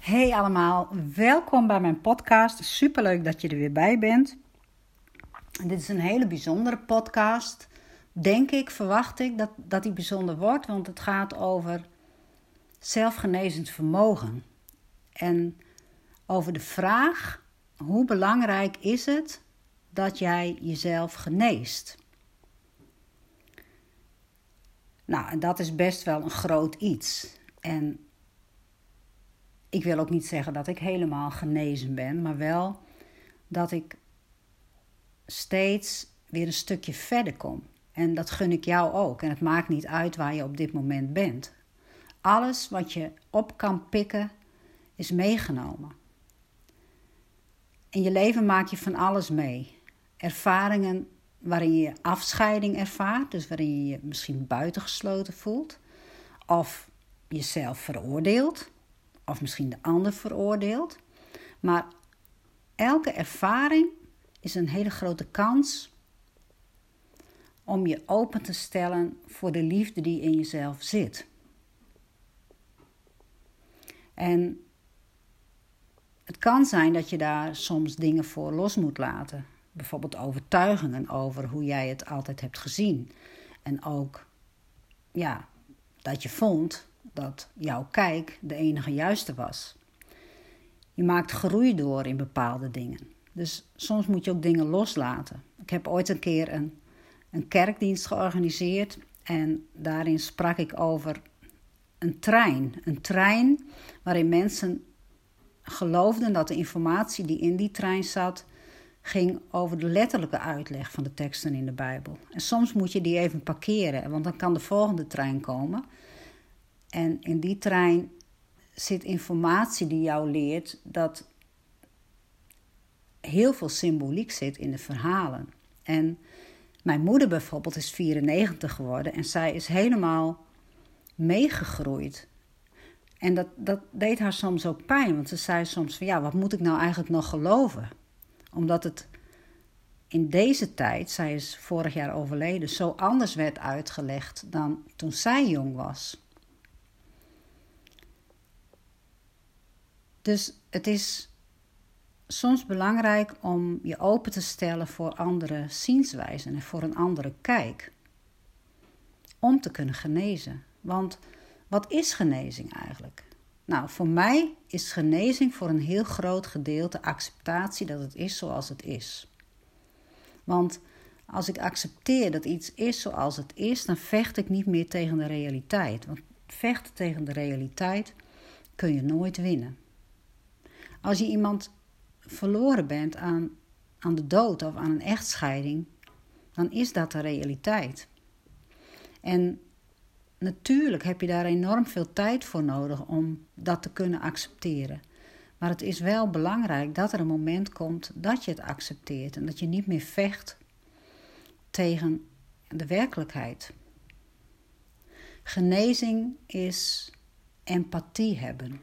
Hey allemaal, welkom bij mijn podcast. Superleuk dat je er weer bij bent. Dit is een hele bijzondere podcast. Verwacht ik dat die bijzonder wordt. Want het gaat over zelfgenezend vermogen. En over de vraag, hoe belangrijk is het dat jij jezelf geneest? Nou, en dat is best wel een groot iets. En ik wil ook niet zeggen dat ik helemaal genezen ben, maar wel dat ik steeds weer een stukje verder kom. En dat gun ik jou ook. En het maakt niet uit waar je op dit moment bent. Alles wat je op kan pikken is meegenomen. In je leven maak je van alles mee. Ervaringen waarin je afscheiding ervaart, dus waarin je je misschien buitengesloten voelt, of jezelf veroordeelt, of misschien de ander veroordeelt. Maar elke ervaring is een hele grote kans om je open te stellen voor de liefde die in jezelf zit. En het kan zijn dat je daar soms dingen voor los moet laten. Bijvoorbeeld overtuigingen over hoe jij het altijd hebt gezien. En ook ja, dat je vond dat jouw kijk de enige juiste was. Je maakt groei door in bepaalde dingen. Dus soms moet je ook dingen loslaten. Ik heb ooit een keer een kerkdienst georganiseerd. En daarin sprak ik over een trein. Een trein waarin mensen geloofden dat de informatie die in die trein zat ging over de letterlijke uitleg van de teksten in de Bijbel. En soms moet je die even parkeren, want dan kan de volgende trein komen. En in die trein zit informatie die jou leert dat heel veel symboliek zit in de verhalen. En mijn moeder bijvoorbeeld is 94 geworden en zij is helemaal meegegroeid. En dat deed haar soms ook pijn, want ze zei soms van ja, wat moet ik nou eigenlijk nog geloven? Omdat het in deze tijd, zij is vorig jaar overleden, zo anders werd uitgelegd dan toen zij jong was. Dus het is soms belangrijk om je open te stellen voor andere zienswijzen en voor een andere kijk. Om te kunnen genezen. Want wat is genezing eigenlijk? Nou, voor mij is genezing voor een heel groot gedeelte acceptatie dat het is zoals het is. Want als ik accepteer dat iets is zoals het is, dan vecht ik niet meer tegen de realiteit. Want vechten tegen de realiteit kun je nooit winnen. Als je iemand verloren bent aan de dood of aan een echtscheiding, dan is dat de realiteit. En natuurlijk heb je daar enorm veel tijd voor nodig om dat te kunnen accepteren. Maar het is wel belangrijk dat er een moment komt dat je het accepteert. En dat je niet meer vecht tegen de werkelijkheid. Genezing is empathie hebben.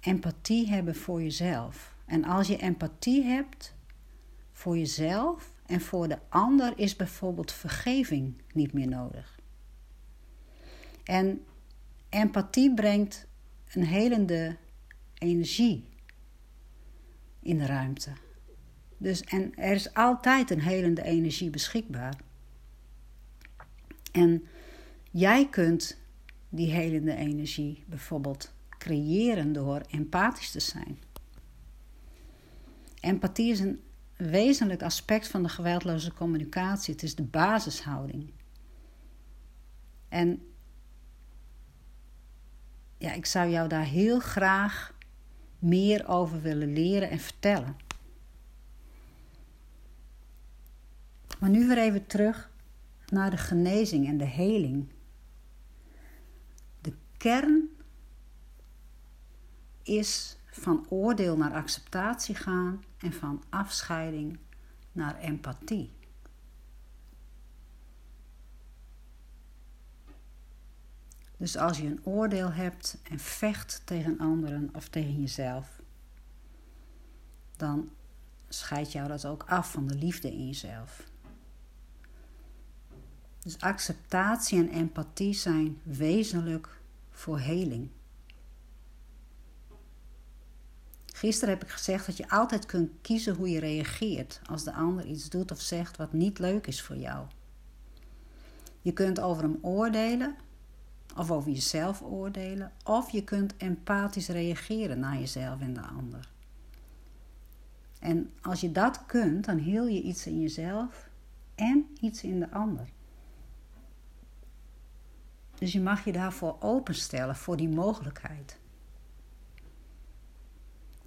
Empathie hebben voor jezelf. En als je empathie hebt voor jezelf en voor de ander is bijvoorbeeld vergeving niet meer nodig. En empathie brengt een helende energie in de ruimte. En er is altijd een helende energie beschikbaar. En jij kunt die helende energie bijvoorbeeld creëren door empathisch te zijn. Empathie is een wezenlijk aspect van de geweldloze communicatie. Het is de basishouding. En ja, ik zou jou daar heel graag meer over willen leren en vertellen. Maar nu weer even terug naar de genezing en de heling. De kern is van oordeel naar acceptatie gaan en van afscheiding naar empathie. Dus als je een oordeel hebt en vecht tegen anderen of tegen jezelf, dan scheidt jou dat ook af van de liefde in jezelf. Dus acceptatie en empathie zijn wezenlijk voor heling. Gisteren heb ik gezegd dat je altijd kunt kiezen hoe je reageert als de ander iets doet of zegt wat niet leuk is voor jou. Je kunt over hem oordelen of over jezelf oordelen, of je kunt empathisch reageren naar jezelf en de ander. En als je dat kunt, dan heel je iets in jezelf en iets in de ander. Dus je mag je daarvoor openstellen, voor die mogelijkheid.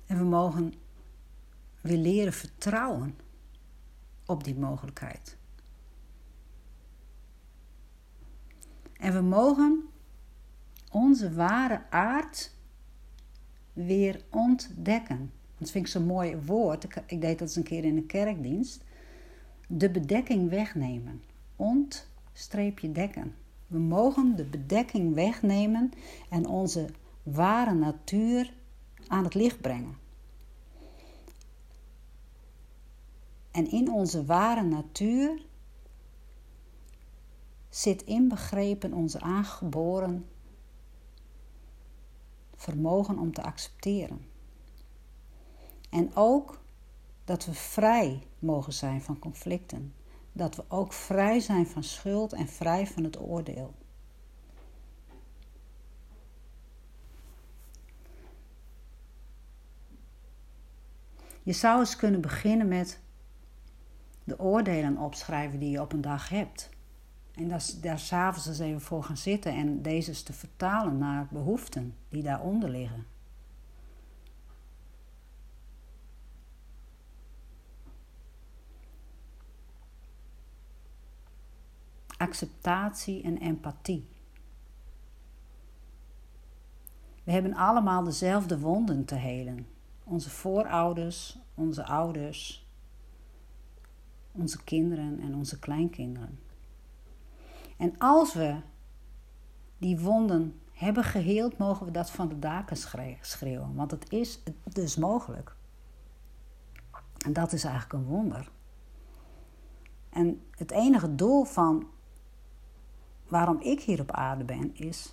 En we mogen weer leren vertrouwen op die mogelijkheid. En we mogen onze ware aard weer ontdekken. Dat vind ik zo'n mooi woord. Ik deed dat eens een keer in een kerkdienst. De bedekking wegnemen. Ont-dekken. We mogen de bedekking wegnemen en onze ware natuur aan het licht brengen. En in onze ware natuur zit inbegrepen onze aangeboren vermogen om te accepteren. En ook dat we vrij mogen zijn van conflicten. Dat we ook vrij zijn van schuld en vrij van het oordeel. Je zou eens kunnen beginnen met de oordelen opschrijven die je op een dag hebt. En daar 's avonds eens even voor gaan zitten en deze eens te vertalen naar behoeften die daaronder liggen. Acceptatie en empathie. We hebben allemaal dezelfde wonden te helen. Onze voorouders, onze ouders, onze kinderen en onze kleinkinderen. En als we die wonden hebben geheeld, mogen we dat van de daken schreeuwen. Want het is dus mogelijk. En dat is eigenlijk een wonder. En het enige doel van waarom ik hier op aarde ben, is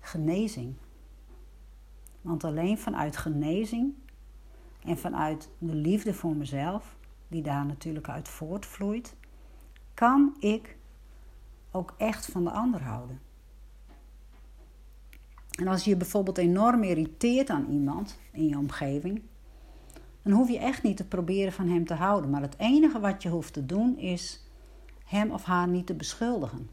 genezing. Want alleen vanuit genezing en vanuit de liefde voor mezelf, die daar natuurlijk uit voortvloeit, kan ik ook echt van de ander houden. En als je bijvoorbeeld enorm irriteert aan iemand in je omgeving, dan hoef je echt niet te proberen van hem te houden. Maar het enige wat je hoeft te doen is hem of haar niet te beschuldigen.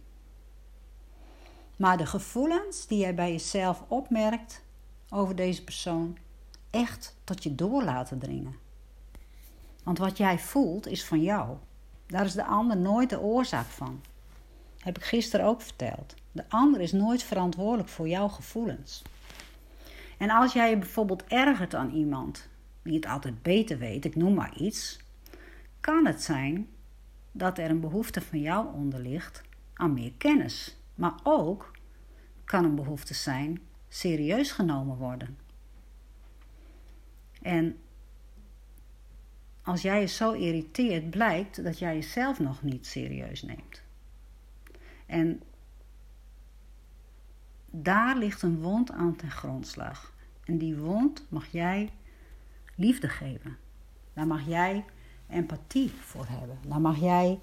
Maar de gevoelens die jij bij jezelf opmerkt over deze persoon echt tot je door laten dringen. Want wat jij voelt is van jou. Daar is de ander nooit de oorzaak van. Heb ik gisteren ook verteld. De ander is nooit verantwoordelijk voor jouw gevoelens. En als jij je bijvoorbeeld ergert aan iemand die het altijd beter weet, ik noem maar iets, kan het zijn dat er een behoefte van jou onder ligt aan meer kennis. Maar ook kan een behoefte zijn serieus genomen worden. En als jij je zo irriteert, blijkt dat jij jezelf nog niet serieus neemt. En daar ligt een wond aan ten grondslag. En die wond mag jij liefde geven. Daar mag jij empathie voor hebben. Daar mag jij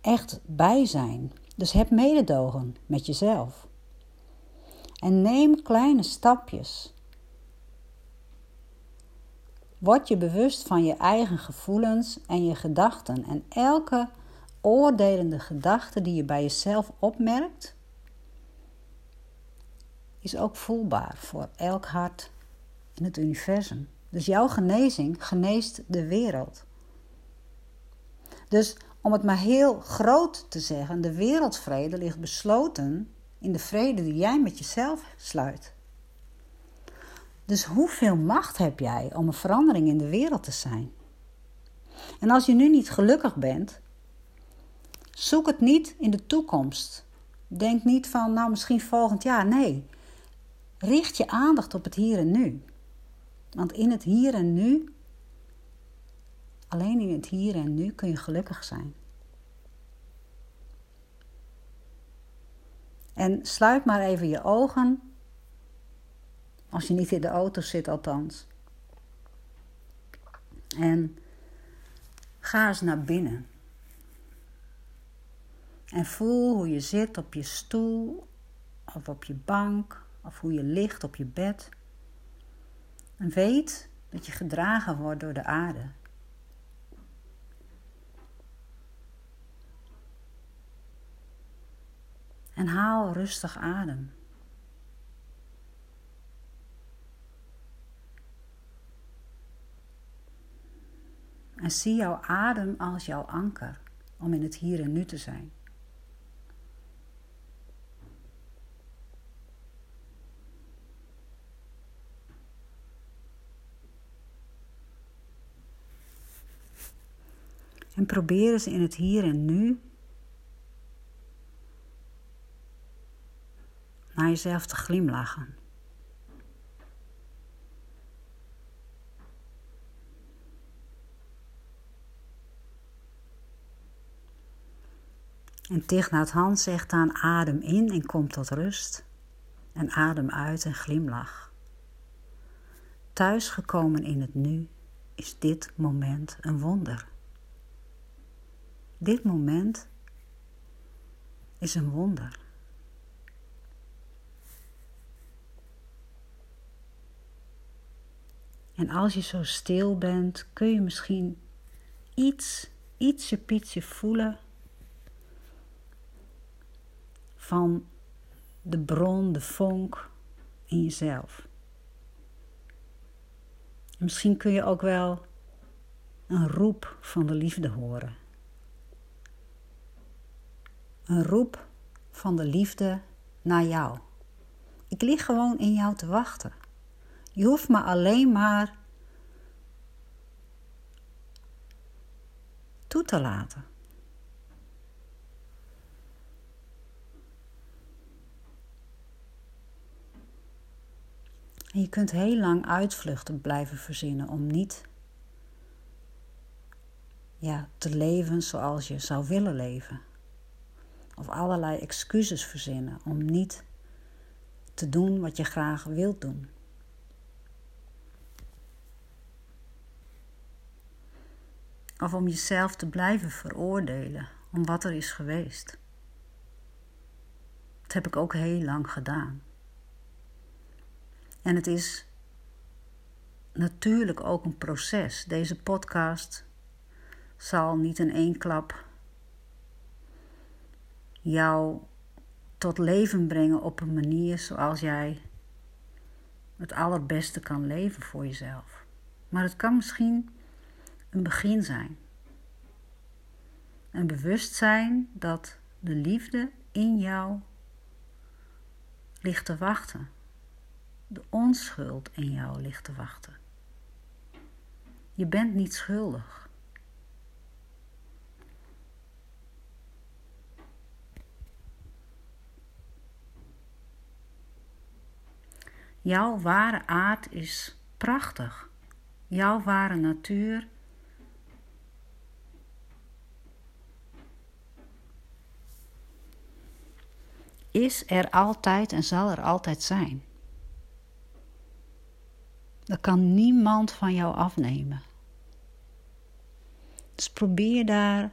echt bij zijn. Dus heb mededogen met jezelf. En neem kleine stapjes. Word je bewust van je eigen gevoelens en je gedachten. En elke oordelende gedachte die je bij jezelf opmerkt, is ook voelbaar voor elk hart in het universum. Dus jouw genezing geneest de wereld. Dus om het maar heel groot te zeggen, de wereldvrede ligt besloten in de vrede die jij met jezelf sluit. Dus hoeveel macht heb jij om een verandering in de wereld te zijn? En als je nu niet gelukkig bent, zoek het niet in de toekomst. Denk niet van, nou misschien volgend jaar. Nee, richt je aandacht op het hier en nu. Want in het hier en nu, alleen in het hier en nu kun je gelukkig zijn. En sluit maar even je ogen Als je niet in de auto zit althans. En ga eens naar binnen. En voel hoe je zit op je stoel of op je bank of hoe je ligt op je bed. En weet dat je gedragen wordt door de aarde. En haal rustig adem. En zie jouw adem als jouw anker om in het hier en nu te zijn. En probeer eens in het hier en nu naar jezelf te glimlachen. En Thich Nhat Hanh zegt dan: adem in en kom tot rust. En adem uit en glimlach. Thuisgekomen in het nu is dit moment een wonder. Dit moment is een wonder. En als je zo stil bent, kun je misschien ietsje voelen van de bron, de vonk in jezelf. En misschien kun je ook wel een roep van de liefde horen. Een roep van de liefde naar jou. Ik lig gewoon in jou te wachten. Je hoeft me alleen maar toe te laten. En je kunt heel lang uitvluchten blijven verzinnen om niet te leven zoals je zou willen leven. Of allerlei excuses verzinnen om niet te doen wat je graag wilt doen. Of om jezelf te blijven veroordelen om wat er is geweest. Dat heb ik ook heel lang gedaan. En het is natuurlijk ook een proces. Deze podcast zal niet in één klap jou tot leven brengen op een manier zoals jij het allerbeste kan leven voor jezelf. Maar het kan misschien een begin zijn. Een bewustzijn dat de liefde in jou ligt te wachten. De onschuld in jou ligt te wachten. Je bent niet schuldig. Jouw ware aard is prachtig. Jouw ware natuur is er altijd en zal er altijd zijn. Dat kan niemand van jou afnemen. Dus probeer daar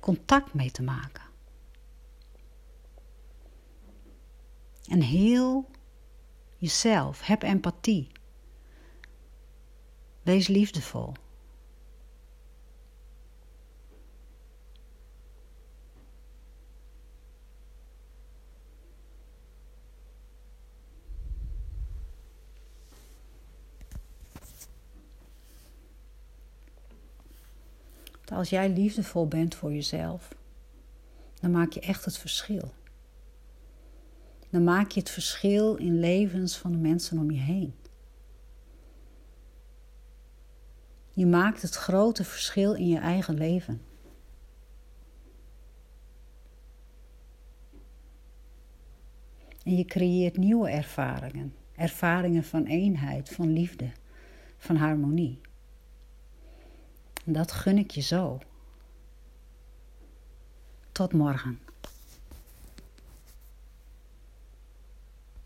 contact mee te maken. En heel jezelf. Heb empathie. Wees liefdevol. Als jij liefdevol bent voor jezelf, dan maak je echt het verschil. Dan maak je het verschil in levens van de mensen om je heen. Je maakt het grote verschil in je eigen leven. En je creëert nieuwe ervaringen. Ervaringen van eenheid, van liefde, van harmonie. En dat gun ik je zo. Tot morgen.